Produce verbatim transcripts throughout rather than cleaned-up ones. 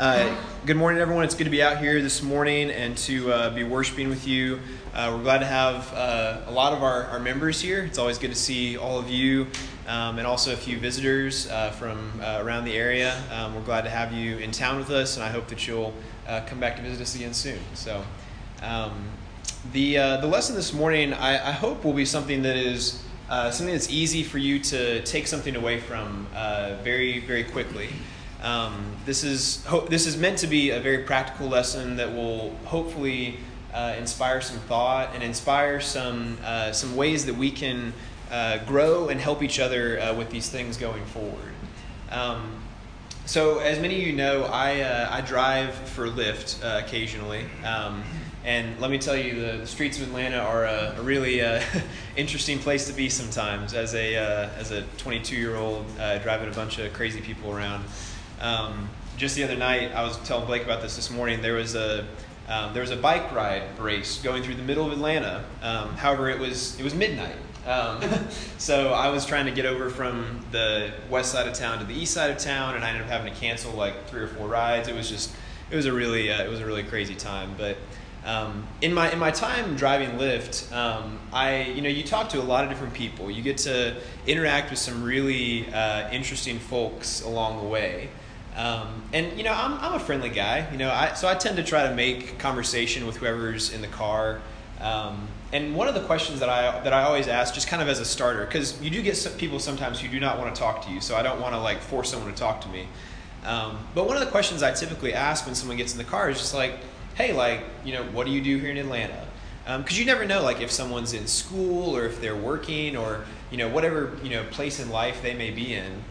Uh, good morning, everyone. It's good to be out here this morning and to uh, be worshiping with you. Uh, we're glad to have uh, a lot of our, our members here. It's always good to see all of you um, and also a few visitors uh, from uh, around the area. Um, we're glad to have you in town with us, and I hope that you'll uh, come back to visit us again soon. So um, the uh, the lesson this morning, I, I hope, will be something that is uh, something that's easy for you to take something away from uh, very, very quickly. Um, this is ho- this is meant to be a very practical lesson that will hopefully uh, inspire some thought and inspire some uh, some ways that we can uh, grow and help each other uh, with these things going forward. Um, so, as many of you know, I uh, I drive for Lyft uh, occasionally, um, and let me tell you, the, the streets of Atlanta are a, a really uh, interesting place to be sometimes. As a uh, as a twenty-two year old uh, driving a bunch of crazy people around. Um, just the other night, I was telling Blake about this this morning. There was a um, there was a bike ride race going through the middle of Atlanta. Um, however, it was it was midnight, um, so I was trying to get over from the west side of town to the east side of town, and I ended up having to cancel like three or four rides. It was just it was a really uh, it was a really crazy time. But um, in my in my time driving Lyft, um, I you know you talk to a lot of different people. You get to interact with some really uh, interesting folks along the way. Um, and you know, I'm I'm a friendly guy, you know, I so I tend to try to make conversation with whoever's in the car. Um, and one of the questions that I that I always ask, just kind of as a starter, because you do get some people sometimes who do not want to talk to you, so I don't want to like force someone to talk to me. Um, but one of the questions I typically ask when someone gets in the car is just like, hey, like, you know, what do you do here in Atlanta? Because um, you never know, like, if someone's in school or if they're working or you know whatever you know place in life they may be in.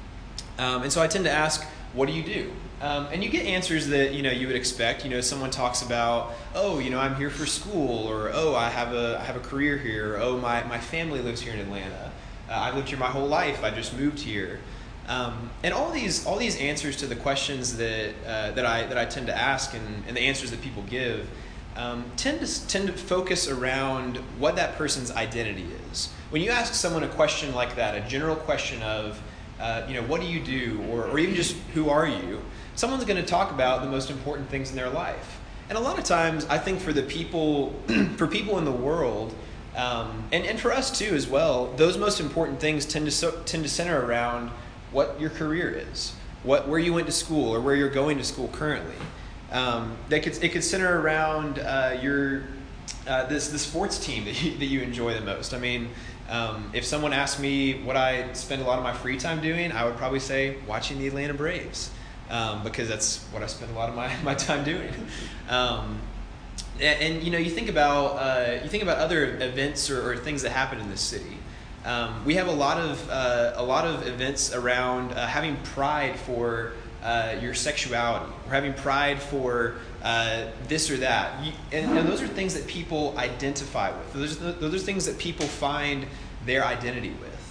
Um, and so I tend to ask, what do you do? Um, and you get answers that, you know, you would expect. You know, someone talks about, oh, you know, I'm here for school, or, oh, I have a, I have a career here, or, oh, my, my family lives here in Atlanta. Uh, I've lived here my whole life. I just moved here. Um, and all these, all these answers to the questions that, uh, that I, that I tend to ask and, and the answers that people give um, tend to, tend to focus around what that person's identity is. When you ask someone a question like that, a general question of, Uh, you know, what do you do, or, or even just who are you, someone's going to talk about the most important things in their life. And a lot of times, I think for the people, for people in the world, um, and, and for us too as well, those most important things tend to so, tend to center around what your career is, what where you went to school or where you're going to school currently. Um, that could it could center around uh, your uh, this this sports team that you, that you enjoy the most. I mean. Um, if someone asked me what I spend a lot of my free time doing, I would probably say watching the Atlanta Braves, um, because that's what I spend a lot of my, my time doing. Um, and, and you know, you think about uh, you think about other events or, or things that happen in this city. Um, we have a lot of uh, a lot of events around uh, having pride for uh, your sexuality, or having pride for uh, this or that, you, and, and those are things that people identify with. Those, those are things that people find their identity with,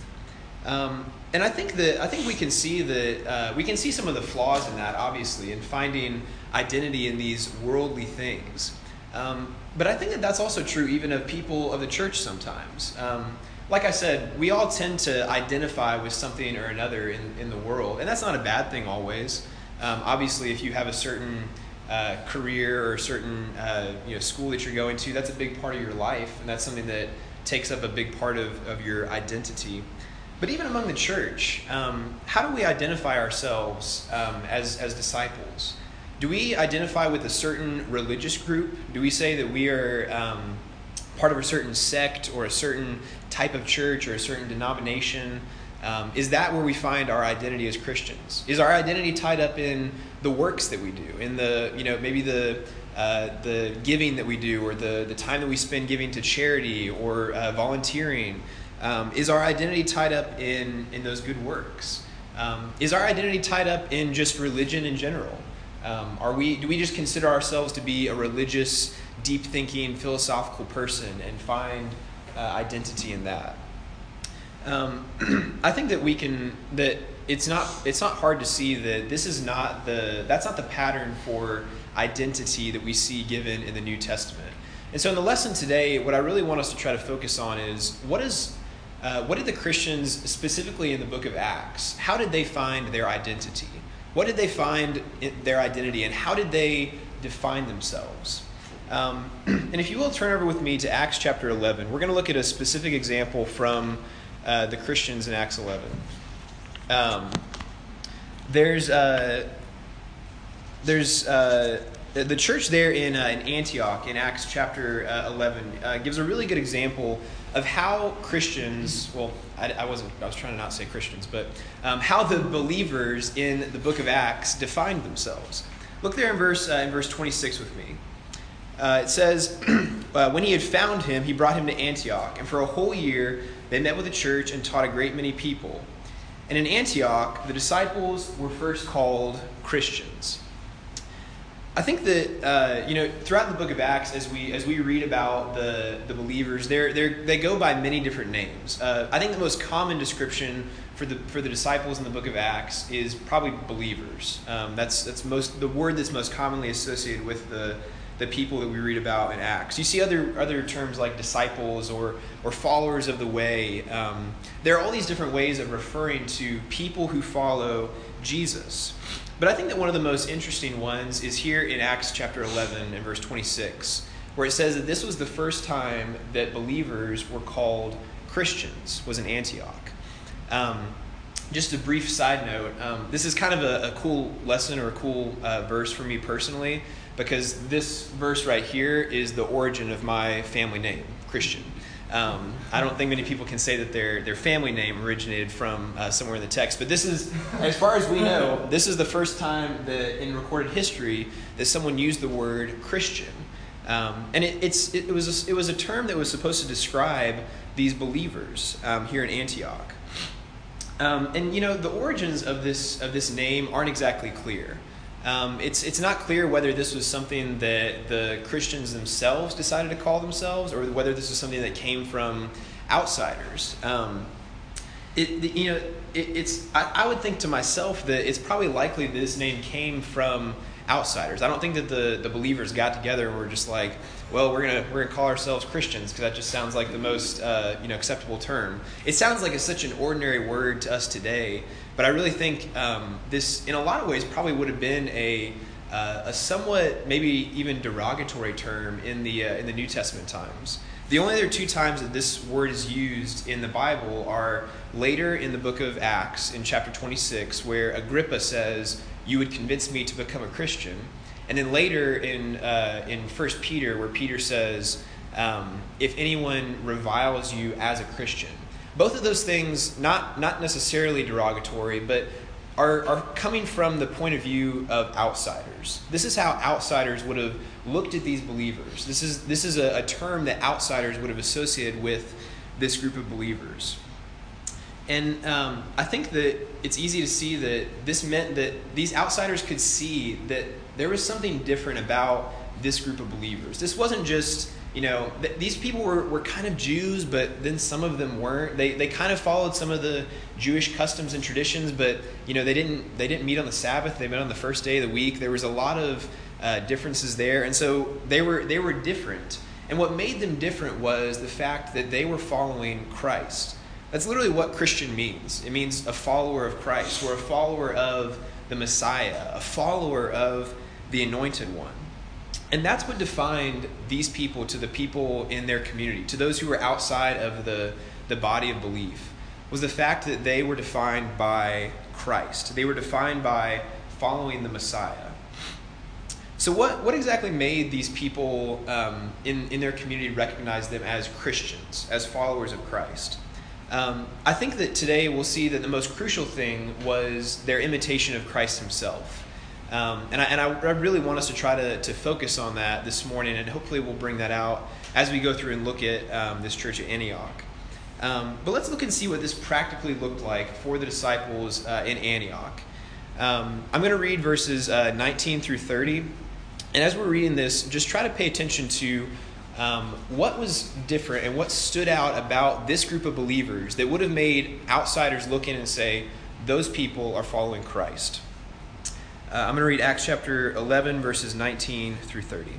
um, and I think that I think we can see that uh, we can see some of the flaws in that, obviously, in finding identity in these worldly things. Um, but I think that that's also true even of people of the church sometimes. Um, like I said, we all tend to identify with something or another in, in the world, and that's not a bad thing always. Um, obviously, if you have a certain Uh, career or certain uh, you know school that you're going to, that's a big part of your life, and that's something that takes up a big part of, of your identity. But even among the church, um, how do we identify ourselves um, as, as disciples? Do we identify with a certain religious group? Do we say that we are um, part of a certain sect or a certain type of church or a certain denomination? Um, is that where we find our identity as Christians? Is our identity tied up in the works that we do, in the you know maybe the uh, the giving that we do, or the the time that we spend giving to charity or uh, volunteering? Um, is our identity tied up in in those good works? Um, is our identity tied up in just religion in general? Um, are we do we just consider ourselves to be a religious, deep thinking, philosophical person and find uh, identity in that? Um, I think that we can that it's not it's not hard to see that this is not the that's not the pattern for identity that we see given in the New Testament. And so in the lesson today, what I really want us to try to focus on is what is uh, what did the Christians specifically in the book of Acts, how did they find their identity? What did they find in their identity, and how did they define themselves? Um, and if you will, turn over with me to Acts chapter eleven. We're going to look at a specific example from uh, the Christians in Acts eleven. Um, there's uh, there's uh, the church there in, uh, in Antioch in Acts chapter uh, eleven uh, gives a really good example of how Christians, well, I, I wasn't, I was trying to not say Christians, but um, how the believers in the book of Acts defined themselves. Look there in verse uh, in verse twenty-six with me. Uh, it says, uh, when he had found him, he brought him to Antioch, and for a whole year they met with the church and taught a great many people. And in Antioch, the disciples were first called Christians. I think that uh, you know, throughout the book of Acts, as we as we read about the the believers, they're, they're, they go by many different names. Uh, I think the most common description for the for the disciples in the book of Acts is probably believers. Um, that's that's most the word that's most commonly associated with the the people that we read about in Acts. You see other other terms like disciples or or followers of the way. Um, there are all these different ways of referring to people who follow Jesus. But I think that one of the most interesting ones is here in Acts chapter eleven and verse twenty-six, where it says that this was the first time that believers were called Christians, was in Antioch. Um, just a brief side note, um, this is kind of a, a cool lesson or a cool uh, verse for me personally, because this verse right here is the origin of my family name, Christian. Um, I don't think many people can say that their their family name originated from uh, somewhere in the text, but this is, as far as we know, this is the first time that in recorded history that someone used the word Christian, um, and it, it's it was a, it was a term that was supposed to describe these believers um, here in Antioch, um, and you know the origins of this of this name aren't exactly clear. Um, it's it's not clear whether this was something that the Christians themselves decided to call themselves, or whether this was something that came from outsiders. Um, it the, you know it, it's I, I would think to myself that it's probably likely that this name came from outsiders. I don't think that the, the believers got together and were just like, well, we're gonna we're gonna call ourselves Christians because that just sounds like the most uh, you know acceptable term. It sounds like it's such an ordinary word to us today. But I really think um, this, in a lot of ways, probably would have been a uh, a somewhat, maybe even derogatory term in the uh, in the New Testament times. The only other two times that this word is used in the Bible are later in the book of Acts, in chapter twenty-six, where Agrippa says, "You would convince me to become a Christian," and then later in uh, in First Peter, where Peter says, um, "If anyone reviles you as a Christian." Both of those things, not not necessarily derogatory, but are, are coming from the point of view of outsiders. This is how outsiders would have looked at these believers. This is this is a, a term that outsiders would have associated with this group of believers. And um, I think that it's easy to see that this meant that these outsiders could see that there was something different about this group of believers. This wasn't just... You know, th- these people were, were kind of Jews, but then some of them weren't. They they kind of followed some of the Jewish customs and traditions, but you know they didn't they didn't meet on the Sabbath. They met on the first day of the week. There was a lot of uh, differences there, and so they were they were different. And what made them different was the fact that they were following Christ. That's literally what Christian means. It means a follower of Christ. We're a follower of the Messiah, a follower of the Anointed One. And that's what defined these people to the people in their community, to those who were outside of the, the body of belief, was the fact that they were defined by Christ. They were defined by following the Messiah. So what, what exactly made these people um, in, in their community recognize them as Christians, as followers of Christ? Um, I think that today we'll see that the most crucial thing was their imitation of Christ himself. Um, and I, and I, I really want us to try to, to focus on that this morning, and hopefully we'll bring that out as we go through and look at um, this church at Antioch. Um, but let's look and see what this practically looked like for the disciples uh, in Antioch. Um, I'm going to read verses uh, nineteen through thirty, and as we're reading this, just try to pay attention to um, what was different and what stood out about this group of believers that would have made outsiders look in and say, those people are following Christ. Uh, I'm going to read Acts chapter eleven, verses nineteen through thirty.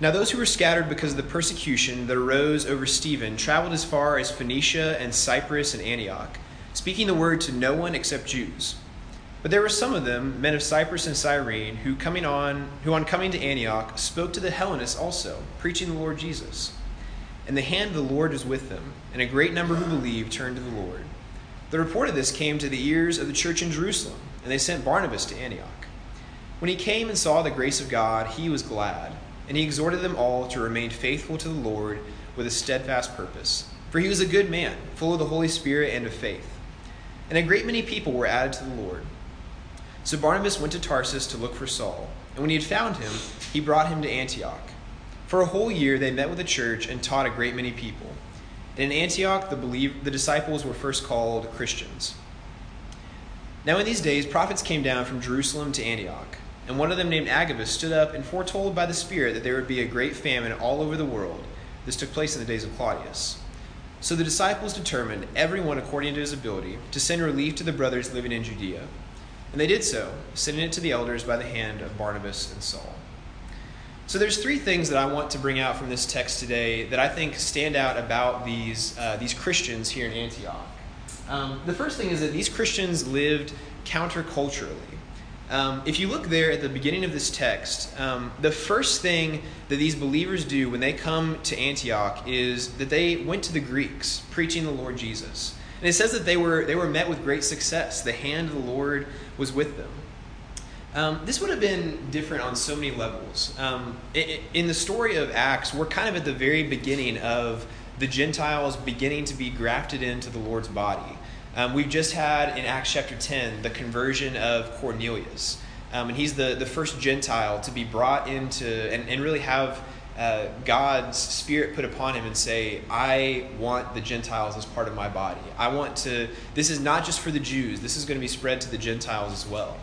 Now those who were scattered because of the persecution that arose over Stephen traveled as far as Phoenicia and Cyprus and Antioch, speaking the word to no one except Jews. But there were some of them, men of Cyprus and Cyrene, who coming on, who on coming to Antioch spoke to the Hellenists also, preaching the Lord Jesus. And the hand of the Lord was with them, and a great number who believed turned to the Lord. The report of this came to the ears of the church in Jerusalem, and they sent Barnabas to Antioch. When he came and saw the grace of God, he was glad, and he exhorted them all to remain faithful to the Lord with a steadfast purpose. For he was a good man, full of the Holy Spirit and of faith. And a great many people were added to the Lord. So Barnabas went to Tarsus to look for Saul, and when he had found him, he brought him to Antioch. For a whole year they met with the church and taught a great many people. And in Antioch the, believe- the disciples were first called Christians. Now in these days prophets came down from Jerusalem to Antioch, and one of them named Agabus stood up and foretold by the Spirit that there would be a great famine all over the world. This took place in the days of Claudius. So the disciples determined, everyone according to his ability, to send relief to the brothers living in Judea. And they did so, sending it to the elders by the hand of Barnabas and Saul. So there's three things that I want to bring out from this text today that I think stand out about these uh, these Christians here in Antioch. Um, the first thing is that these Christians lived counterculturally. Um, if you look there at the beginning of this text, um, the first thing that these believers do when they come to Antioch is that they went to the Greeks, preaching the Lord Jesus. And it says that they were they were met with great success. The hand of the Lord was with them. Um, this would have been different on so many levels. Um, in, in the story of Acts, we're kind of at the very beginning of the Gentiles beginning to be grafted into the Lord's body. Um, we've just had, in Acts chapter ten, the conversion of Cornelius. Um, and he's the, the first Gentile to be brought into and, and really have uh, God's Spirit put upon him and say, I want the Gentiles as part of my body. I want to, this is not just for the Jews. This is going to be spread to the Gentiles as well.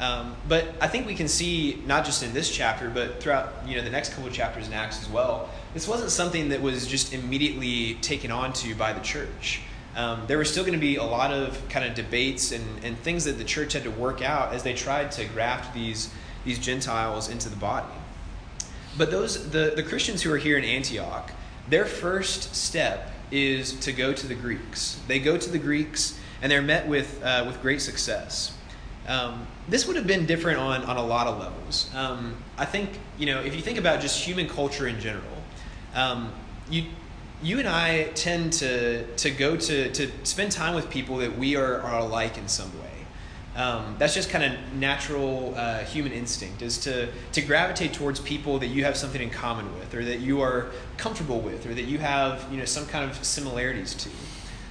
Um, but I think we can see, not just in this chapter, but throughout you know the next couple of chapters in Acts as well, this wasn't something that was just immediately taken on to by the church. Um, there were still going to be a lot of kind of debates and, and things that the church had to work out as they tried to graft these these Gentiles into the body. But those the, the Christians who are here in Antioch, their first step is to go to the Greeks. They go to the Greeks, and they're met with uh, with great success. Um, this would have been different on, on a lot of levels. Um, I think, you know, if you think about just human culture in general, um, you you and I tend to to go to, to spend time with people that we are, are alike in some way. Um, that's just kind of natural uh, human instinct, is to, to gravitate towards people that you have something in common with, or that you are comfortable with, or that you have, you know, some kind of similarities to.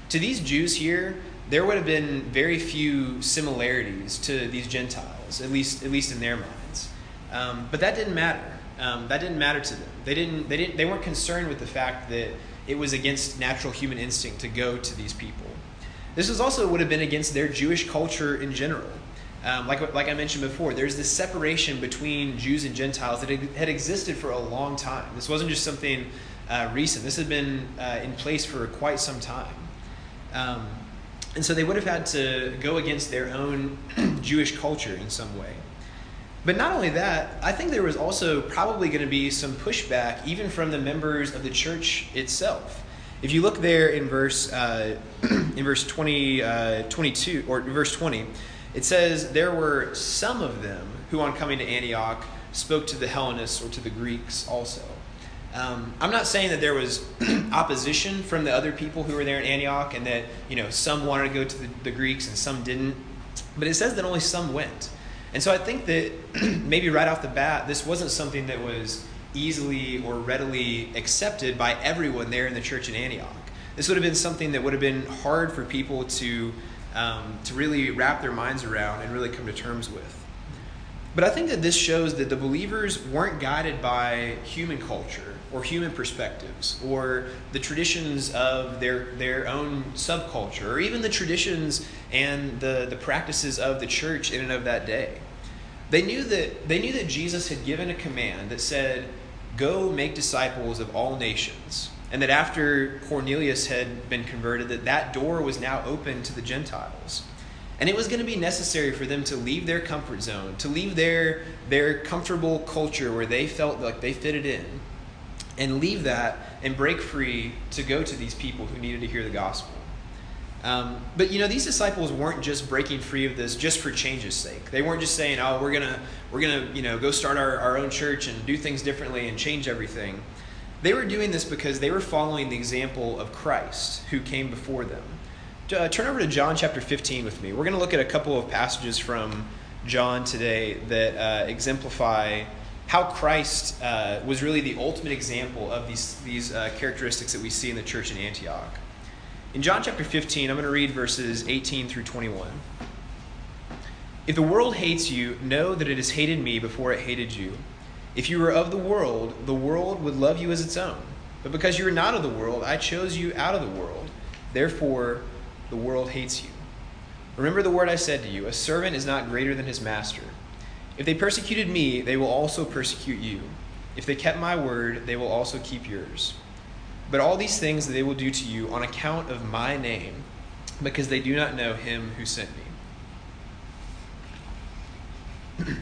To these Jews here, there would have been very few similarities to these Gentiles, at least at least in their minds. Um, but that didn't matter. Um, that didn't matter to them. They didn't. They didn't. They weren't concerned with the fact that it was against natural human instinct to go to these people. This was also would have been against their Jewish culture in general. Um, like like I mentioned before, there's this separation between Jews and Gentiles that had existed for a long time. This wasn't just something uh, recent. This had been uh, in place for quite some time. Um, And so they would have had to go against their own Jewish culture in some way. But not only that, I think there was also probably going to be some pushback even from the members of the church itself. If you look there in verse uh, in verse twenty, uh, twenty-two, or verse twenty, it says, there were some of them who on coming to Antioch spoke to the Hellenists or to the Greeks also. Um, I'm not saying that there was opposition from the other people who were there in Antioch, and that you know some wanted to go to the, the Greeks and some didn't. But it says that only some went. And so I think that maybe right off the bat, this wasn't something that was easily or readily accepted by everyone there in the church in Antioch. This would have been something that would have been hard for people to um, to really wrap their minds around and really come to terms with. But I think that this shows that the believers weren't guided by human culture or human perspectives or the traditions of their their own subculture or even the traditions and the, the practices of the church in and of that day. They knew that they knew that Jesus had given a command that said, go make disciples of all nations, and that after Cornelius had been converted, that that door was now open to the Gentiles. And it was going to be necessary for them to leave their comfort zone, to leave their their comfortable culture where they felt like they fitted in, and leave that and break free to go to these people who needed to hear the gospel. Um, but, you know, these disciples weren't just breaking free of this just for change's sake. They weren't just saying, oh, we're going to, we're going to, you know, go start our, our own church and do things differently and change everything. They were doing this because they were following the example of Christ who came before them. Uh, turn over to John chapter fifteen with me. We're going to look at a couple of passages from John today that uh, exemplify how Christ uh, was really the ultimate example of these, these uh, characteristics that we see in the church in Antioch. In John chapter fifteen, I'm going to read verses eighteen through twenty-one. If the world hates you, know that it has hated me before it hated you. If you were of the world, the world would love you as its own. But because you are not of the world, I chose you out of the world. Therefore, the world hates you. Remember the word I said to you, a servant is not greater than his master. If they persecuted me, they will also persecute you. If they kept my word, they will also keep yours. But all these things they will do to you on account of my name, because they do not know him who sent me.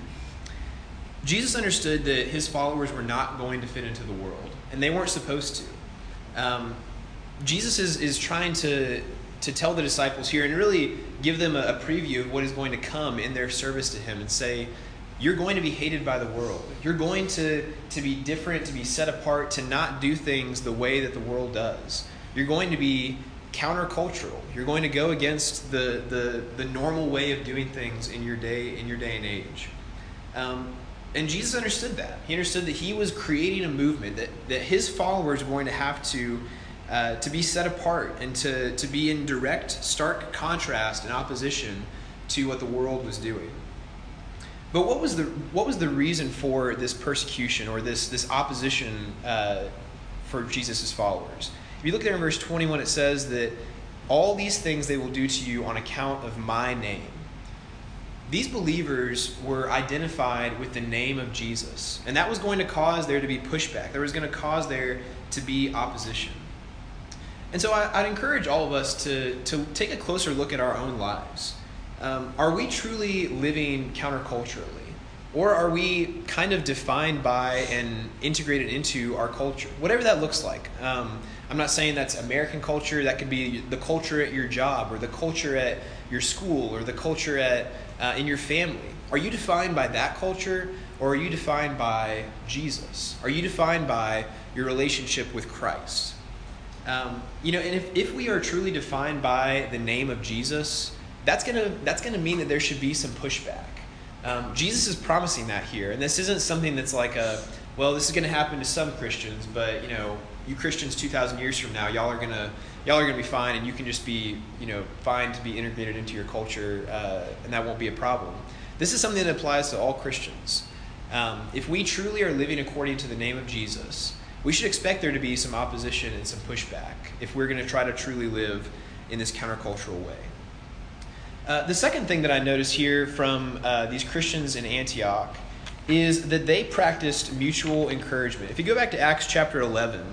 Jesus understood that his followers were not going to fit into the world, and they weren't supposed to. Um, Jesus is, is trying to, to tell the disciples here and really give them a, a preview of what is going to come in their service to him and say, you're going to be hated by the world. You're going to, to be different, to be set apart, to not do things the way that the world does. You're going to be countercultural. You're going to go against the, the, the normal way of doing things in your day, in your day and age. Um, And Jesus understood that. He understood that he was creating a movement, that, that his followers were going to have to uh, to be set apart and to, to be in direct, stark contrast and opposition to what the world was doing. But what was the what was the reason for this persecution or this, this opposition uh, for Jesus' followers? If you look there in verse twenty-one, it says that all these things they will do to you on account of my name. These believers were identified with the name of Jesus, and that was going to cause there to be pushback. There was going to cause there to be opposition. And so I, I'd encourage all of us to, to take a closer look at our own lives. Um, are we truly living counterculturally, or are we kind of defined by and integrated into our culture? Whatever that looks like. Um, I'm not saying that's American culture. That could be the culture at your job or the culture at your school or the culture at Uh, in your family. Are you defined by that culture, or are you defined by Jesus? Are you defined by your relationship with Christ? Um, you know, and if, if we are truly defined by the name of Jesus, that's gonna that's gonna mean that there should be some pushback. Um, Jesus is promising that here, and this isn't something that's like a, well, this is gonna happen to some Christians, but you know, you Christians two thousand years from now, y'all are gonna y'all are gonna be fine, and you can just be, you know, fine to be integrated into your culture, uh, and that won't be a problem. This is something that applies to all Christians. Um, if we truly are living according to the name of Jesus, we should expect there to be some opposition and some pushback if we're gonna try to truly live in this countercultural way. Uh, the second thing that I notice here from uh, these Christians in Antioch is that they practiced mutual encouragement. If you go back to Acts chapter eleven,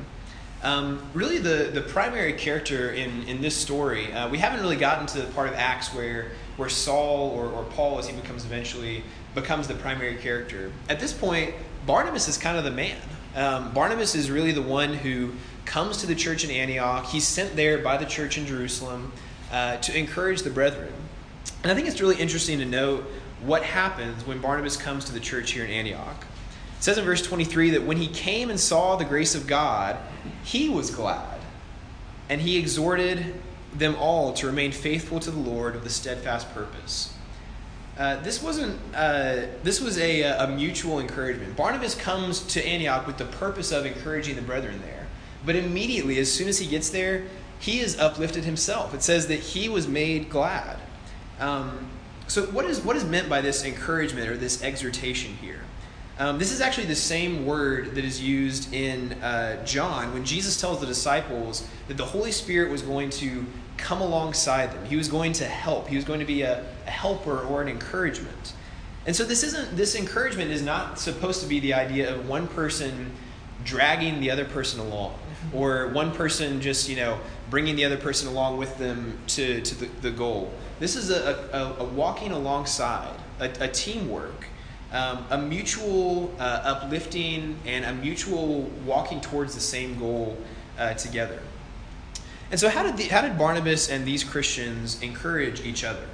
Um, really the, the primary character in, in this story, uh, we haven't really gotten to the part of Acts where, where Saul or, or Paul, as he becomes eventually, becomes the primary character. At this point, Barnabas is kind of the man. Um, Barnabas is really the one who comes to the church in Antioch. He's sent there by the church in Jerusalem uh, to encourage the brethren. And I think it's really interesting to note what happens when Barnabas comes to the church here in Antioch. It says in verse twenty-three that when he came and saw the grace of God, he was glad, and he exhorted them all to remain faithful to the Lord with a steadfast purpose. Uh, this wasn't. Uh, this was a, a mutual encouragement. Barnabas comes to Antioch with the purpose of encouraging the brethren there, but immediately, as soon as he gets there, he is uplifted himself. It says that he was made glad. Um, so, what is what is meant by this encouragement or this exhortation here? Um, this is actually the same word that is used in uh, John when Jesus tells the disciples that the Holy Spirit was going to come alongside them. He was going to help. He was going to be a, a helper or an encouragement. And so this isn't this encouragement is not supposed to be the idea of one person dragging the other person along, or one person just, you know, bringing the other person along with them to, to the, the goal. This is a, a, a walking alongside, a, a teamwork. Um, a mutual uh, uplifting and a mutual walking towards the same goal uh, together. And so how did the, how did Barnabas and these Christians encourage each other?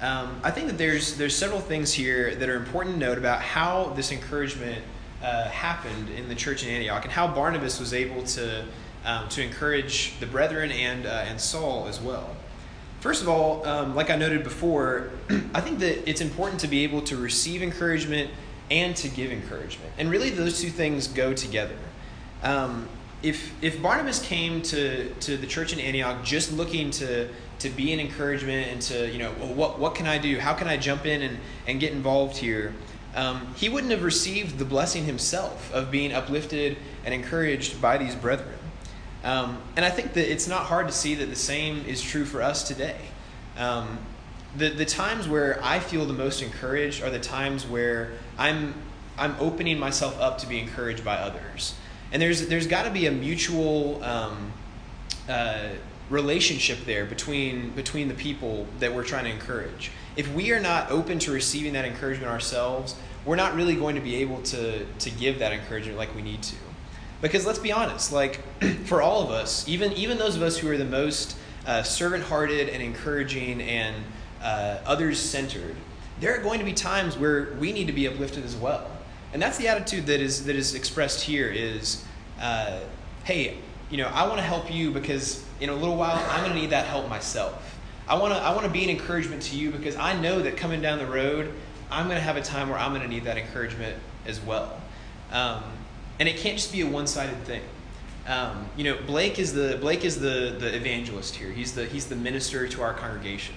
Um, I think that there's there's several things here that are important to note about how this encouragement uh, happened in the church in Antioch, and how Barnabas was able to um, to encourage the brethren and uh, and Saul as well. First of all, um, like I noted before, I think that it's important to be able to receive encouragement and to give encouragement, and really those two things go together. Um, If if Barnabas came to, to the church in Antioch just looking to to be an encouragement and to, you know, well, what what can I do? How can I jump in and, and get involved here? Um, he wouldn't have received the blessing himself of being uplifted and encouraged by these brethren. Um, and I think that it's not hard to see that the same is true for us today. Um, the the times where I feel the most encouraged are the times where I'm I'm opening myself up to be encouraged by others. And there's there's got to be a mutual um, uh, relationship there between between the people that we're trying to encourage. If we are not open to receiving that encouragement ourselves, we're not really going to be able to to give that encouragement like we need to. Because let's be honest, like for all of us, even even those of us who are the most uh, servant-hearted and encouraging and uh, others-centered, there are going to be times where we need to be uplifted as well. And that's the attitude that is that is expressed here is, uh, hey, you know, I want to help you because in a little while I'm going to need that help myself. I want to I want to be an encouragement to you because I know that coming down the road, I'm going to have a time where I'm going to need that encouragement as well. Um, and it can't just be a one-sided thing. Um, you know, Blake is the Blake is the the evangelist here. He's the he's the minister to our congregation.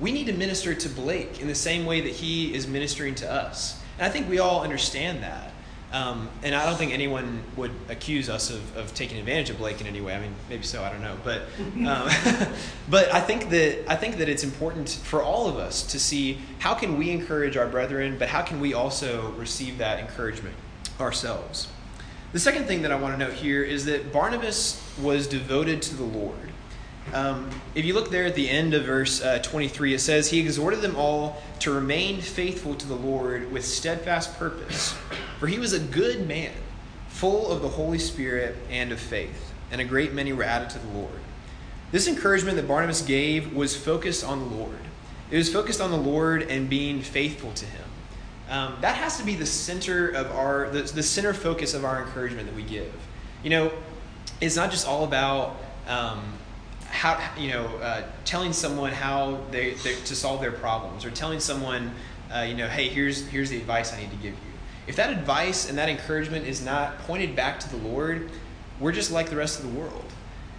We need to minister to Blake in the same way that he is ministering to us. And I think we all understand that. Um, and I don't think anyone would accuse us of, of taking advantage of Blake in any way. I mean, maybe so, I don't know. But um, but I think that I think that it's important for all of us to see how can we encourage our brethren, but how can we also receive that encouragement ourselves. The second thing that I want to note here is that Barnabas was devoted to the Lord. Um, if you look there at the end of verse uh, twenty-three, it says, he exhorted them all to remain faithful to the Lord with steadfast purpose, for he was a good man, full of the Holy Spirit and of faith, and a great many were added to the Lord. This encouragement that Barnabas gave was focused on the Lord. It was focused on the Lord and being faithful to him. Um, that has to be the center of our, the, the center focus of our encouragement that we give. You know, it's not just all about, um, how you know, uh, telling someone how they, they to solve their problems, or telling someone, uh, you know, hey, here's here's the advice I need to give you. If that advice and that encouragement is not pointed back to the Lord, we're just like the rest of the world.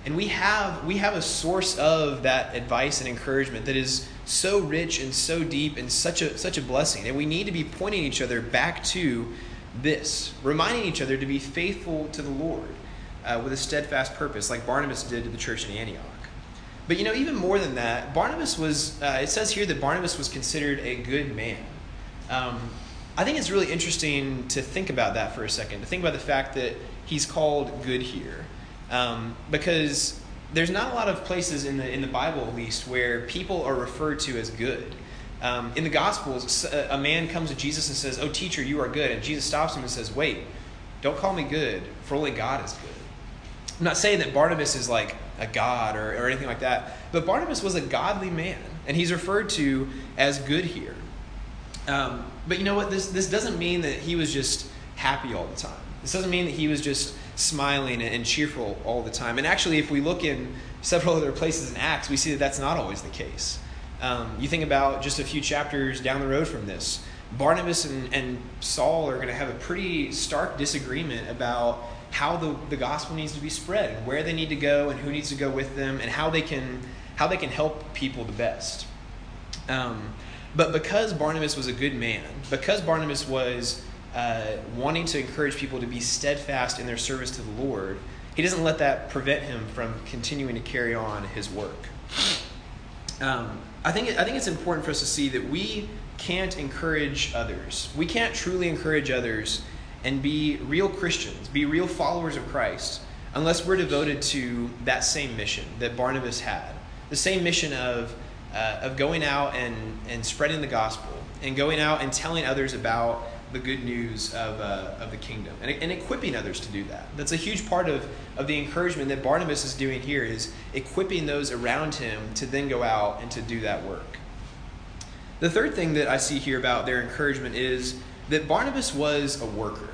And we have we have a source of that advice and encouragement that is so rich and so deep and such a such a blessing. And we need to be pointing each other back to this, reminding each other to be faithful to the Lord uh, with a steadfast purpose, like Barnabas did to the church in Antioch. But, you know, even more than that, Barnabas was, uh, it says here that Barnabas was considered a good man. Um, I think it's really interesting to think about that for a second, to think about the fact that he's called good here. Um, because there's not a lot of places in the in the Bible, at least, where people are referred to as good. Um, in the Gospels, a man comes to Jesus and says, oh, teacher, you are good. And Jesus stops him and says, wait, don't call me good, for only God is good. I'm not saying that Barnabas is like a god or, or anything like that. But Barnabas was a godly man, and he's referred to as good here. Um, but you know what? This this doesn't mean that he was just happy all the time. This doesn't mean that he was just smiling and cheerful all the time. And actually, if we look in several other places in Acts, we see that that's not always the case. Um, you think about just a few chapters down the road from this. Barnabas and, and Saul are going to have a pretty stark disagreement about how the, the gospel needs to be spread and where they need to go and who needs to go with them and how they can how they can help people the best. Um, but because Barnabas was a good man, because Barnabas was uh, wanting to encourage people to be steadfast in their service to the Lord, he doesn't let that prevent him from continuing to carry on his work. Um, I think I think it's important for us to see that we can't encourage others. We can't truly encourage others and be real Christians, be real followers of Christ, unless we're devoted to that same mission that Barnabas had, the same mission of uh, of going out and, and spreading the gospel and going out and telling others about the good news of uh, of the kingdom, and, and equipping others to do that. That's a huge part of, of the encouragement that Barnabas is doing here, is equipping those around him to then go out and to do that work. The third thing that I see here about their encouragement is that Barnabas was a worker.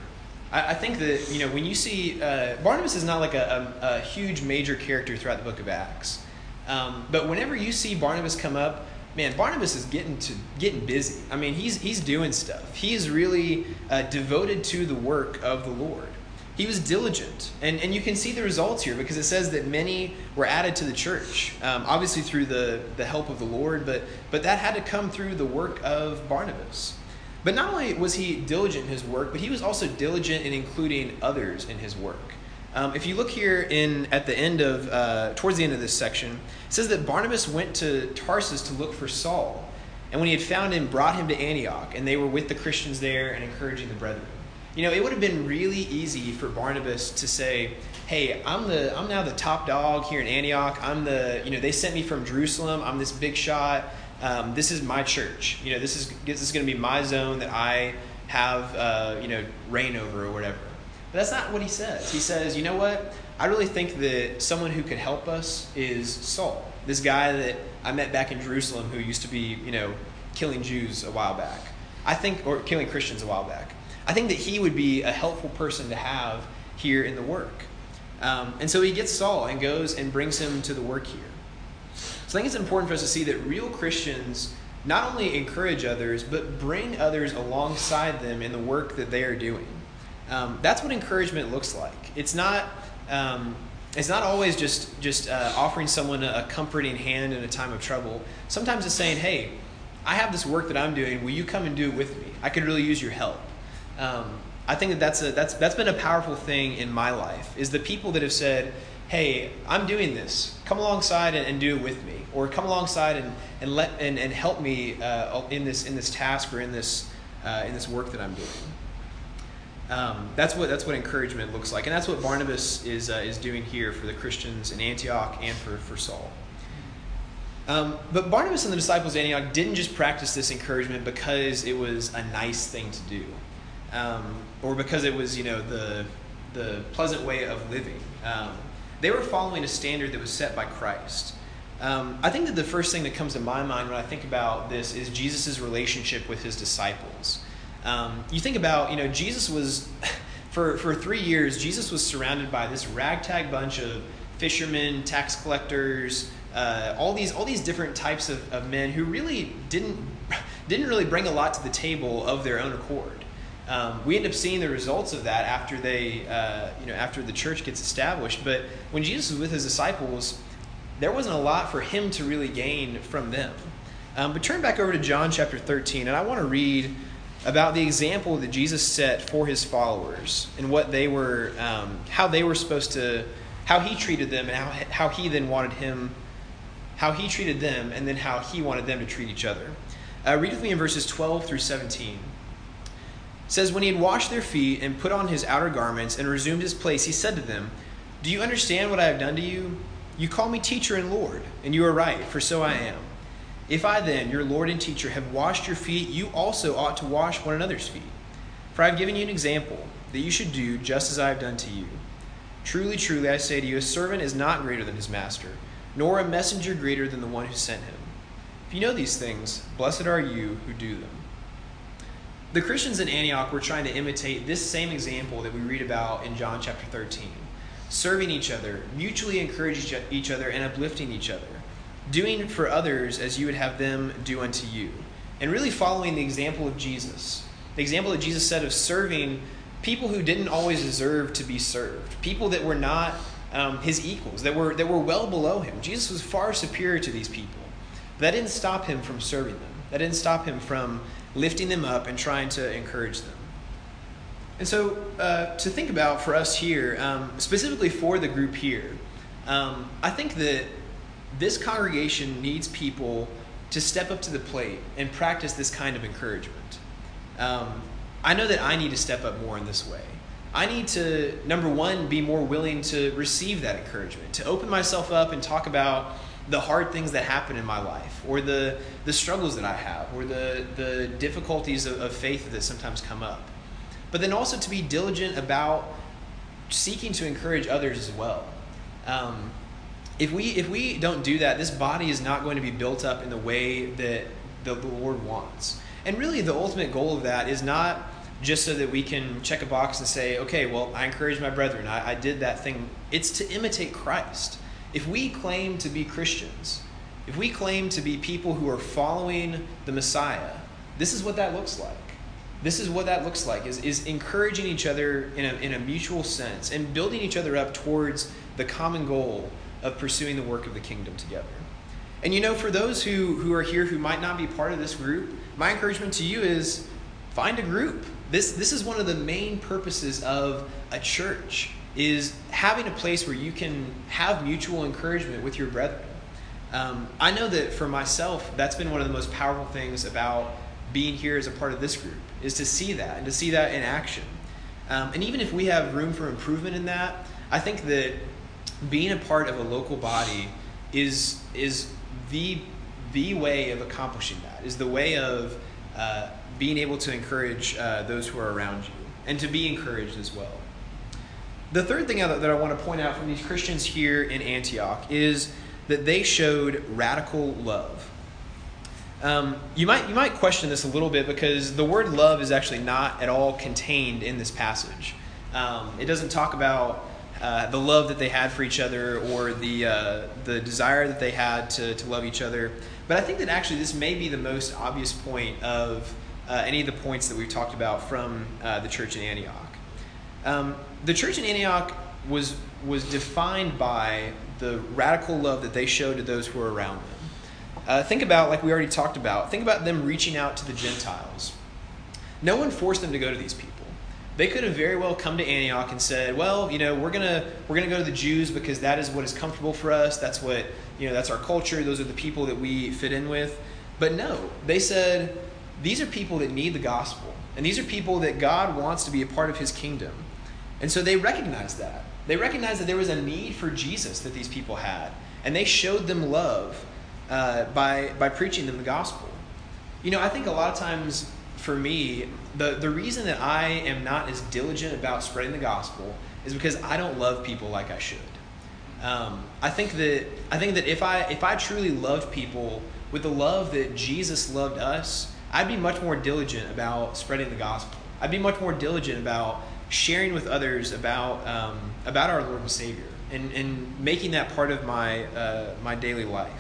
I, I think that, you know, when you see, uh, Barnabas is not like a, a, a huge major character throughout the book of Acts. Um, but whenever you see Barnabas come up, man, Barnabas is getting to getting busy. I mean, he's he's doing stuff. He's really uh, devoted to the work of the Lord. He was diligent, and and you can see the results here, because it says that many were added to the church, um, obviously through the the help of the Lord, but but that had to come through the work of Barnabas. But not only was he diligent in his work, but he was also diligent in including others in his work. Um, if you look here in at the end of, uh, towards the end of this section, it says that Barnabas went to Tarsus to look for Saul, and when he had found him, brought him to Antioch, and they were with the Christians there and encouraging the brethren. You know, it would have been really easy for Barnabas to say, "Hey, I'm the I'm now the top dog here in Antioch. I'm the you know they sent me from Jerusalem. I'm this big shot. Um, this is my church. You know, this is this is going to be my zone that I have uh, you know reign over or whatever." But that's not what he says. He says, you know what? I really think that someone who could help us is Saul, this guy that I met back in Jerusalem who used to be, you know, killing Jews a while back. I think, or killing Christians a while back. I think that he would be a helpful person to have here in the work. Um, and so he gets Saul and goes and brings him to the work here. So I think it's important for us to see that real Christians not only encourage others, but bring others alongside them in the work that they are doing. Um, that's what encouragement looks like. It's not um, it's not always just, just uh, offering someone a, a comforting hand in a time of trouble. Sometimes it's saying, hey, I have this work that I'm doing. Will you come and do it with me? I could really use your help. Um, I think that that's, a, that's that's been a powerful thing in my life, is the people that have said, hey, I'm doing this. Come alongside and, and do it with me. Or come alongside and, and, let, and, and help me uh, in this in this task or in this uh, in this work that I'm doing. Um, that's what that's what encouragement looks like, and that's what Barnabas is uh, is doing here for the Christians in Antioch and for, for Saul. Um, but Barnabas and the disciples of Antioch didn't just practice this encouragement because it was a nice thing to do, um, or because it was you know the the pleasant way of living. Um, they were following a standard that was set by Christ. Um, I think that the first thing that comes to my mind when I think about this is Jesus' relationship with his disciples. Um, you think about, you know, Jesus was, for, for three years, Jesus was surrounded by this ragtag bunch of fishermen, tax collectors, uh, all these all these different types of, of men who really didn't didn't really bring a lot to the table of their own accord. Um, we end up seeing the results of that after they, uh, you know, after the church gets established. But when Jesus was with his disciples, there wasn't a lot for him to really gain from them. Um, but turn back over to John chapter thirteen, and I want to read about the example that Jesus set for his followers and what they were, um, how they were supposed to, how he treated them and how, how he then wanted him, how he treated them and then how he wanted them to treat each other. Uh, read with me in verses twelve through seventeen. It says, when he had washed their feet and put on his outer garments and resumed his place, he said to them, do you understand what I have done to you? You call me teacher and Lord, and you are right, for so I am. If I then, your Lord and teacher, have washed your feet, you also ought to wash one another's feet. For I have given you an example, that you should do just as I have done to you. Truly, truly, I say to you, a servant is not greater than his master, nor a messenger greater than the one who sent him. If you know these things, blessed are you who do them. The Christians in Antioch were trying to imitate this same example that we read about in John chapter thirteen. Serving each other, mutually encouraging each other, and uplifting each other. Doing for others as you would have them do unto you. And really following the example of Jesus. The example that Jesus said of serving people who didn't always deserve to be served. People that were not um, his equals, that were, that were well below him. Jesus was far superior to these people. But that didn't stop him from serving them. That didn't stop him from lifting them up and trying to encourage them. And so uh, to think about for us here, um, specifically for the group here, um, I think that this congregation needs people to step up to the plate and practice this kind of encouragement. Um, I know that I need to step up more in this way. I need to, number one, be more willing to receive that encouragement, to open myself up and talk about, the hard things that happen in my life, or the, the struggles that I have, or the, the difficulties of, of faith that sometimes come up. But then also to be diligent about seeking to encourage others as well. Um, if we if we don't do that, this body is not going to be built up in the way that the Lord wants. And really the ultimate goal of that is not just so that we can check a box and say, okay, well, I encouraged my brethren, I, I did that thing. It's to imitate Christ. If we claim to be Christians, if we claim to be people who are following the Messiah, this is what that looks like. This is what that looks like, is, is encouraging each other in a, in a mutual sense and building each other up towards the common goal of pursuing the work of the kingdom together. And you know, for those who, who are here who might not be part of this group, my encouragement to you is find a group. This, this is one of the main purposes of a church, is having a place where you can have mutual encouragement with your brethren. Um, I know that for myself, that's been one of the most powerful things about being here as a part of this group, is to see that and to see that in action. Um, and even if we have room for improvement in that, I think that being a part of a local body is is the the way of accomplishing that, is the way of uh, being able to encourage uh, those who are around you and to be encouraged as well. The third thing that I want to point out from these Christians here in Antioch is that they showed radical love. Um, you might you might question this a little bit because the word love is actually not at all contained in this passage. Um, it doesn't talk about uh, the love that they had for each other or the uh, the desire that they had to, to love each other. But I think that actually this may be the most obvious point of uh, any of the points that we've talked about from uh, the church in Antioch. Um, the church in Antioch was was defined by the radical love that they showed to those who were around them. Uh, think about, like we already talked about, think about them reaching out to the Gentiles. No one forced them to go to these people. They could have very well come to Antioch and said, well, you know, we're gonna we're gonna go to the Jews because that is what is comfortable for us. That's what, you know, that's our culture. Those are the people that we fit in with. But no, they said, these are people that need the gospel, and these are people that God wants to be a part of his kingdom. And so they recognized that. They recognized that there was a need for Jesus that these people had. And they showed them love uh, by by preaching them the gospel. You know, I think a lot of times for me, the, the reason that I am not as diligent about spreading the gospel is because I don't love people like I should. Um, I think that I think that if I if I truly loved people with the love that Jesus loved us, I'd be much more diligent about spreading the gospel. I'd be much more diligent about sharing with others about um, about our Lord and Savior, and, and making that part of my uh, my daily life.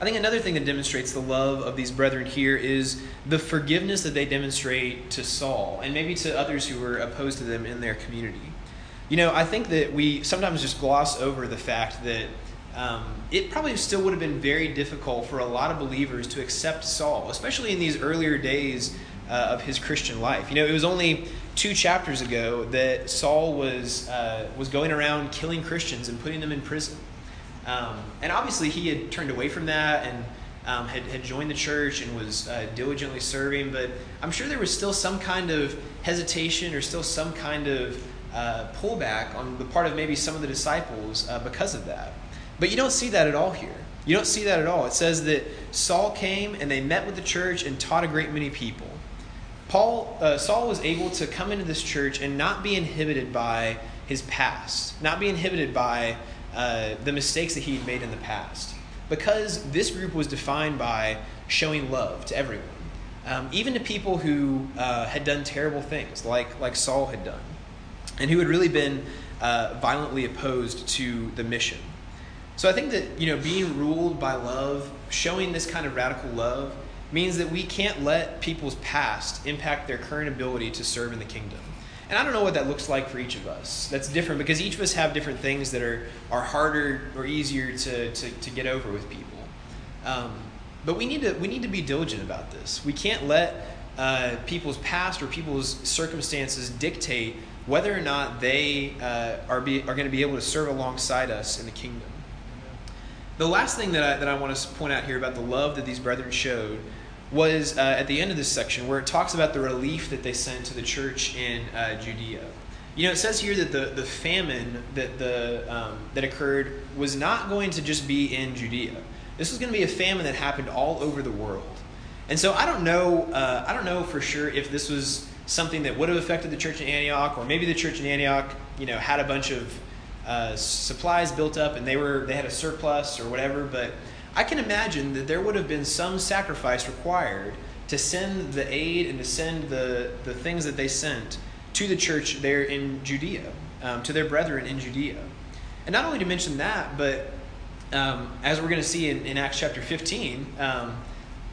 I think another thing that demonstrates the love of these brethren here is the forgiveness that they demonstrate to Saul, and maybe to others who were opposed to them in their community. You know, I think that we sometimes just gloss over the fact that um, it probably still would have been very difficult for a lot of believers to accept Saul, especially in these earlier days uh, of his Christian life. You know, it was only two chapters ago that Saul was uh, was going around killing Christians and putting them in prison. Um, and obviously he had turned away from that and um, had, had joined the church and was uh, diligently serving, but I'm sure there was still some kind of hesitation or still some kind of uh, pullback on the part of maybe some of the disciples uh, because of that. But you don't see that at all here. You don't see that at all. It says that Saul came and they met with the church and taught a great many people. Paul, uh, Saul was able to come into this church and not be inhibited by his past, not be inhibited by uh, the mistakes that he had made in the past, because this group was defined by showing love to everyone, um, even to people who uh, had done terrible things, like like Saul had done, and who had really been uh, violently opposed to the mission. So I think that, you know, being ruled by love, showing this kind of radical love, means that we can't let people's past impact their current ability to serve in the kingdom. And I don't know what that looks like for each of us. That's different because each of us have different things that are, are harder or easier to, to, to get over with people. Um, but we need to we need to be diligent about this. We can't let uh, people's past or people's circumstances dictate whether or not they uh, are be, are going to be able to serve alongside us in the kingdom. The last thing that I, that I want to point out here about the love that these brethren showed was uh, at the end of this section, where it talks about the relief that they sent to the church in uh, Judea. You know, it says here that the, the famine that the um, that occurred was not going to just be in Judea. This was going to be a famine that happened all over the world. And so I don't know uh, I don't know for sure if this was something that would have affected the church in Antioch, or maybe the church in Antioch, you know, had a bunch of uh, supplies built up and they were they had a surplus or whatever. But I can imagine that there would have been some sacrifice required to send the aid and to send the, the things that they sent to the church there in Judea, um, to their brethren in Judea. And not only to mention that, but um, as we're going to see in, in Acts chapter fifteen, um,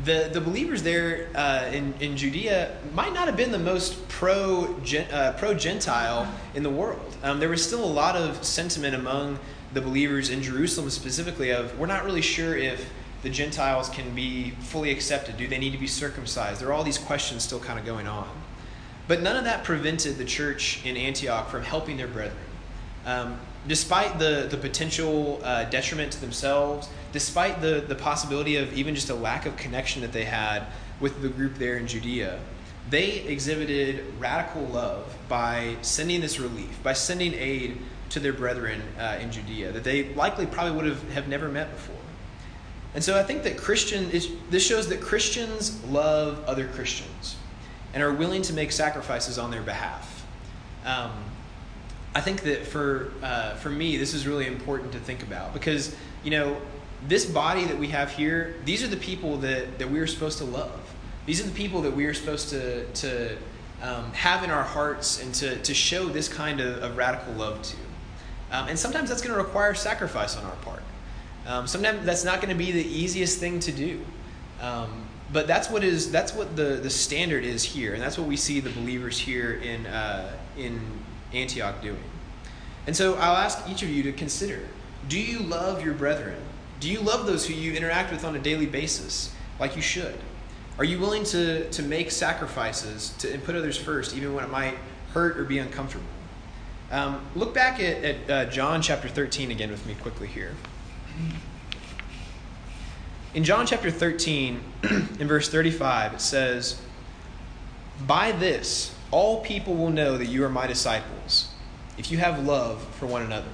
the, the believers there uh, in, in Judea might not have been the most pro, uh, pro-Gentile in the world. Um, there was still a lot of sentiment among the believers in Jerusalem specifically of, we're not really sure if the Gentiles can be fully accepted. Do they need to be circumcised? There are all these questions still kind of going on. But none of that prevented the church in Antioch from helping their brethren. Um, despite the, the potential uh, detriment to themselves, despite the, the possibility of even just a lack of connection that they had with the group there in Judea, they exhibited radical love by sending this relief, by sending aid to their brethren uh, in Judea that they likely probably would have, have never met before. And so I think that Christian, is, this shows that Christians love other Christians and are willing to make sacrifices on their behalf. Um, I think that for uh, for me, this is really important to think about because, you know, this body that we have here, these are the people that, that we are supposed to love. These are the people that we are supposed to, to um, have in our hearts and to, to show this kind of, of radical love to. Um, and sometimes that's going to require sacrifice on our part. Um, sometimes that's not going to be the easiest thing to do. Um, But that's what is that's what the, the standard is here, and that's what we see the believers here in uh, in Antioch doing. And so I'll ask each of you to consider: do you love your brethren? Do you love those who you interact with on a daily basis, like you should? Are you willing to to make sacrifices to and put others first, even when it might hurt or be uncomfortable? Um, look back at, at uh, John chapter thirteen again with me quickly here. In John chapter thirteen, in verse thirty-five, it says, "By this, all people will know that you are my disciples, if you have love for one another."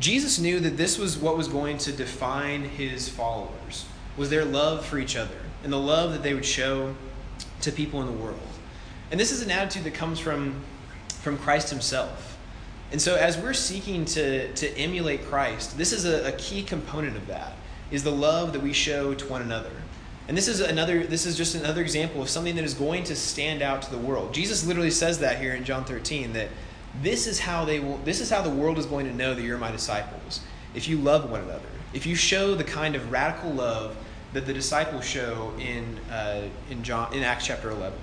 Jesus knew that this was what was going to define his followers, was their love for each other, and the love that they would show to people in the world. And this is an attitude that comes from, from Christ himself. And so as we're seeking to, to emulate Christ, this is a, a key component of that. Is the love that we show to one another. And this is another. This is just another example of something that is going to stand out to the world. Jesus literally says that here in John thirteen, that this is how they will, this is how the world is going to know that you're my disciples, if you love one another, if you show the kind of radical love that the disciples show in uh, in John in Acts chapter eleven.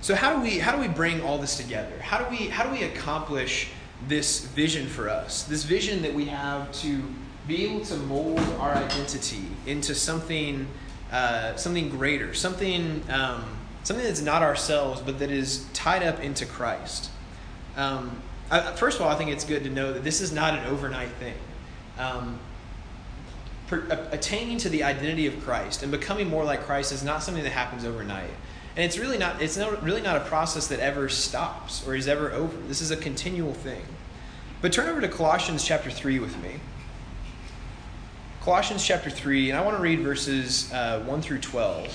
So how do we how do we bring all this together? How do we how do we accomplish this vision for us? This vision that we have to be able to mold our identity into something, uh, something greater, something, um, something that's not ourselves, but that is tied up into Christ. Um, I, first of all, I think it's good to know that this is not an overnight thing. Um, per, a, attaining to the identity of Christ and becoming more like Christ is not something that happens overnight, and it's really not. It's not, really not a process that ever stops or is ever over. This is a continual thing. But turn over to Colossians chapter three with me. Colossians chapter three, and I want to read verses uh, one through twelve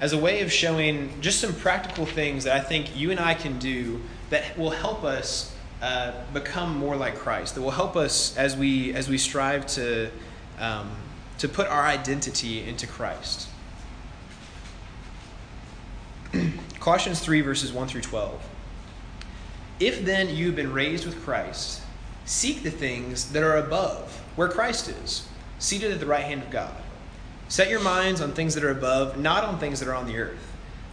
as a way of showing just some practical things that I think you and I can do that will help us uh, become more like Christ, that will help us as we as we strive to, um, to put our identity into Christ. Colossians three, verses one through twelve. "If then you have been raised with Christ, seek the things that are above, where Christ is, seated at the right hand of God. Set your minds on things that are above, not on things that are on the earth.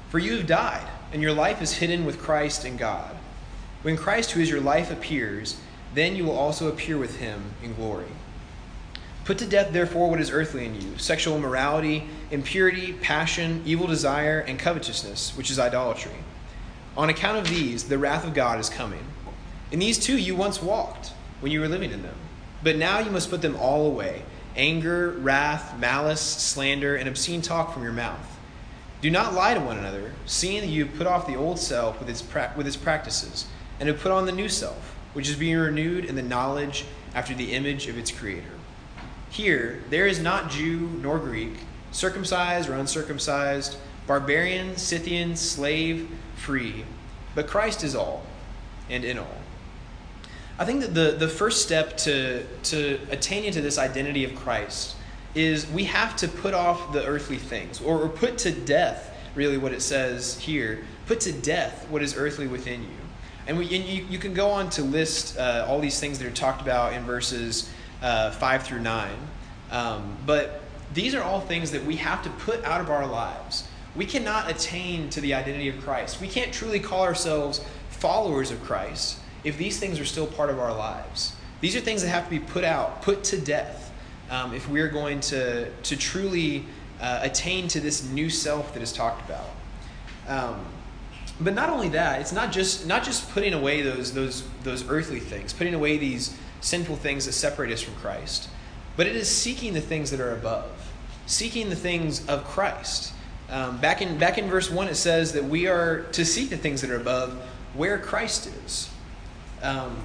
For you have died, and your life is hidden with Christ in God. When Christ, who is your life, appears, then you will also appear with him in glory. Put to death, therefore, what is earthly in you, sexual immorality, impurity, passion, evil desire, and covetousness, which is idolatry. On account of these, the wrath of God is coming. In these too you once walked, when you were living in them. But now you must put them all away, anger, wrath, malice, slander, and obscene talk from your mouth. Do not lie to one another, seeing that you put off the old self with its pra- with its practices, and have put on the new self, which is being renewed in the knowledge after the image of its creator. Here, there is not Jew nor Greek, circumcised or uncircumcised, barbarian, Scythian, slave, free, but Christ is all and in all. I think that the, the first step to, to attaining to this identity of Christ is we have to put off the earthly things, or, or put to death, really what it says here, put to death what is earthly within you. And, we, and you, you can go on to list uh, all these things that are talked about in verses uh, five through nine, um, but these are all things that we have to put out of our lives. We cannot attain to the identity of Christ. We can't truly call ourselves followers of Christ if these things are still part of our lives. These are things that have to be put out, put to death, um, if we're going to, to truly uh, attain to this new self that is talked about. Um, but not only that, it's not just not just putting away those those those earthly things, putting away these sinful things that separate us from Christ, but it is seeking the things that are above, seeking the things of Christ. Um, back in back in verse one, it says that we are to seek the things that are above, where Christ is. Um,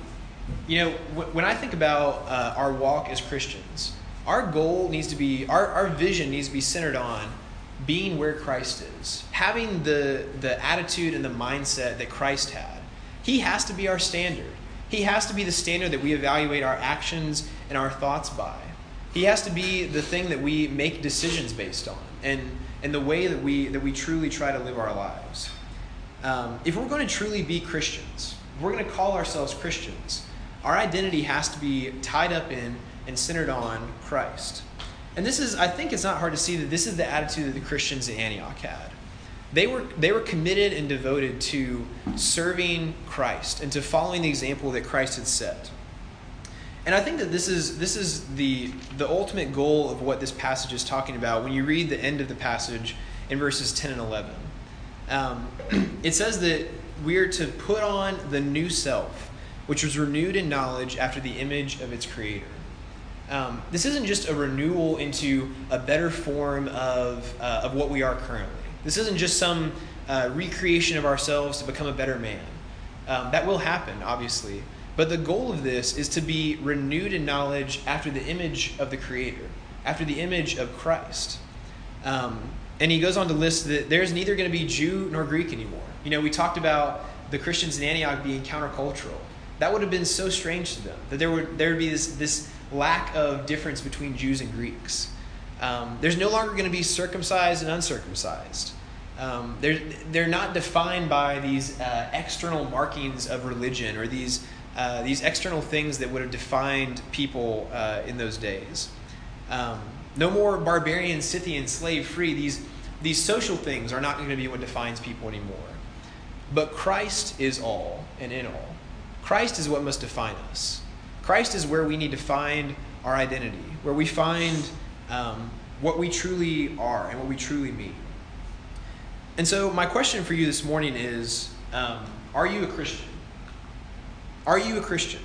you know, w- when I think about uh, our walk as Christians, our goal needs to be, our, our vision needs to be centered on being where Christ is, having the the attitude and the mindset that Christ had. He has to be our standard. He has to be the standard that we evaluate our actions and our thoughts by. He has to be the thing that we make decisions based on, and and the way that we that we truly try to live our lives. Um, if we're going to truly be Christians, if we're going to call ourselves Christians, our identity has to be tied up in and centered on Christ. And this is, I think it's not hard to see that this is the attitude that the Christians in Antioch had. They were they were committed and devoted to serving Christ and to following the example that Christ had set. And I think that this is this is the the ultimate goal of what this passage is talking about when you read the end of the passage in verses ten and eleven. Um, it says that we are to put on the new self, which was renewed in knowledge after the image of its creator. Um, this isn't just a renewal into a better form of uh, of what we are currently. This isn't just some uh, recreation of ourselves to become a better man. Um, that will happen, obviously. But the goal of this is to be renewed in knowledge after the image of the Creator, after the image of Christ. Um, and he goes on to list that there's neither going to be Jew nor Greek anymore. You know, we talked about the Christians in Antioch being countercultural. That would have been so strange to them, that there would there would be this, this lack of difference between Jews and Greeks. Um, there's no longer going to be circumcised and uncircumcised. Um, they're, they're not defined by these uh, external markings of religion or these Uh, these external things that would have defined people uh, in those days. Um, no more barbarian, Scythian, slave, free. These these social things are not going to be what defines people anymore. But Christ is all and in all. Christ is what must define us. Christ is where we need to find our identity, where we find um, what we truly are and what we truly mean. And so my question for you this morning is, um, are you a Christian? Are you a Christian?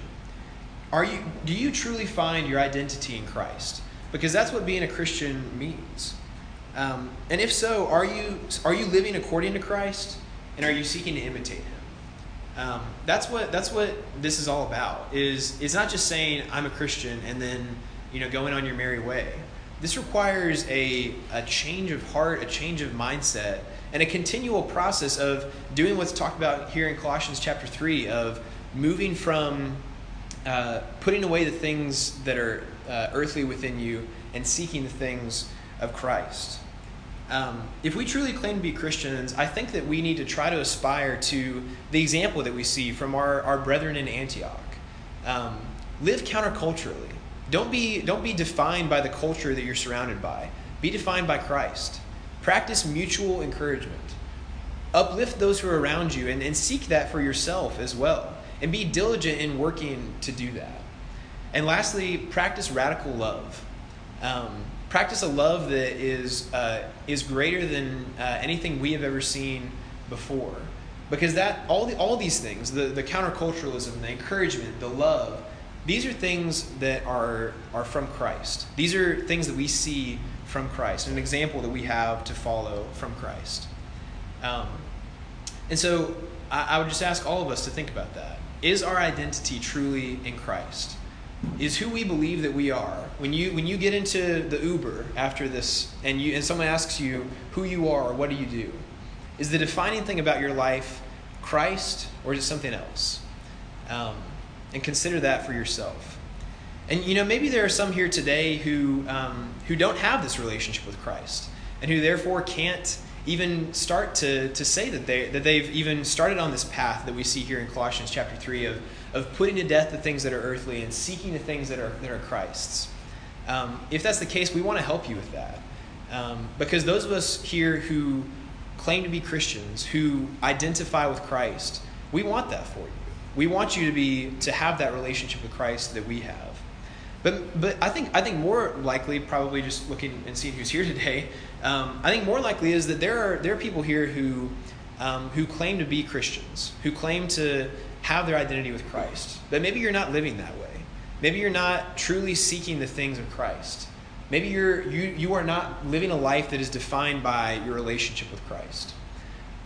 Are you? Do you truly find your identity in Christ? Because that's what being a Christian means. Um, and if so, are you are you living according to Christ, and are you seeking to imitate Him? Um, that's what that's what this is all about. Is it's not just saying I'm a Christian and then you know going on your merry way. This requires a a change of heart, a change of mindset, and a continual process of doing what's talked about here in Colossians chapter three of moving from uh, putting away the things that are uh, earthly within you and seeking the things of Christ. Um, if we truly claim to be Christians, I think that we need to try to aspire to the example that we see from our, our brethren in Antioch. Um, live counterculturally. Don't be, don't be defined by the culture that you're surrounded by. Be defined by Christ. Practice mutual encouragement. Uplift those who are around you and, and seek that for yourself as well. And be diligent in working to do that. And lastly, practice radical love. Um, practice a love that is uh, is greater than uh, anything we have ever seen before. Because that all the, all these things, the, the counterculturalism, the encouragement, the love, these are things that are, are from Christ. These are things that we see from Christ, an example that we have to follow from Christ. Um, and so I, I would just ask all of us to think about that. Is our identity truly in Christ? Is who we believe that we are. When you when you get into the Uber after this and you and someone asks you who you are or what do you do, is the defining thing about your life Christ or is it something else? Um, and consider that for yourself. And you know, maybe there are some here today who um, who don't have this relationship with Christ and who therefore can't even start to to say that they that they've even started on this path that we see here in Colossians chapter three of of putting to death the things that are earthly and seeking the things that are that are Christ's. Um, if that's the case, we want to help you with that, um, because those of us here who claim to be Christians, who identify with Christ, we want that for you. We want you to be to have that relationship with Christ that we have. But but I think I think more likely, probably just looking and seeing who's here today, um, I think more likely is that there are there are people here who um, who claim to be Christians, who claim to have their identity with Christ. But maybe you're not living that way. Maybe you're not truly seeking the things of Christ. Maybe you're you you are not living a life that is defined by your relationship with Christ.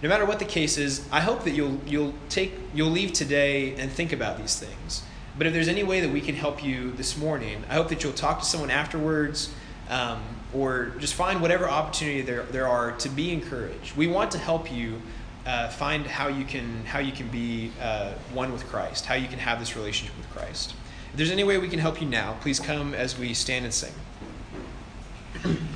No matter what the case is, I hope that you'll you'll take you'll leave today and think about these things. But if there's any way that we can help you this morning, I hope that you'll talk to someone afterwards, um, or just find whatever opportunity there there are to be encouraged. We want to help you uh, find how you can how you can be uh, one with Christ, how you can have this relationship with Christ. If there's any way we can help you now, please come as we stand and sing.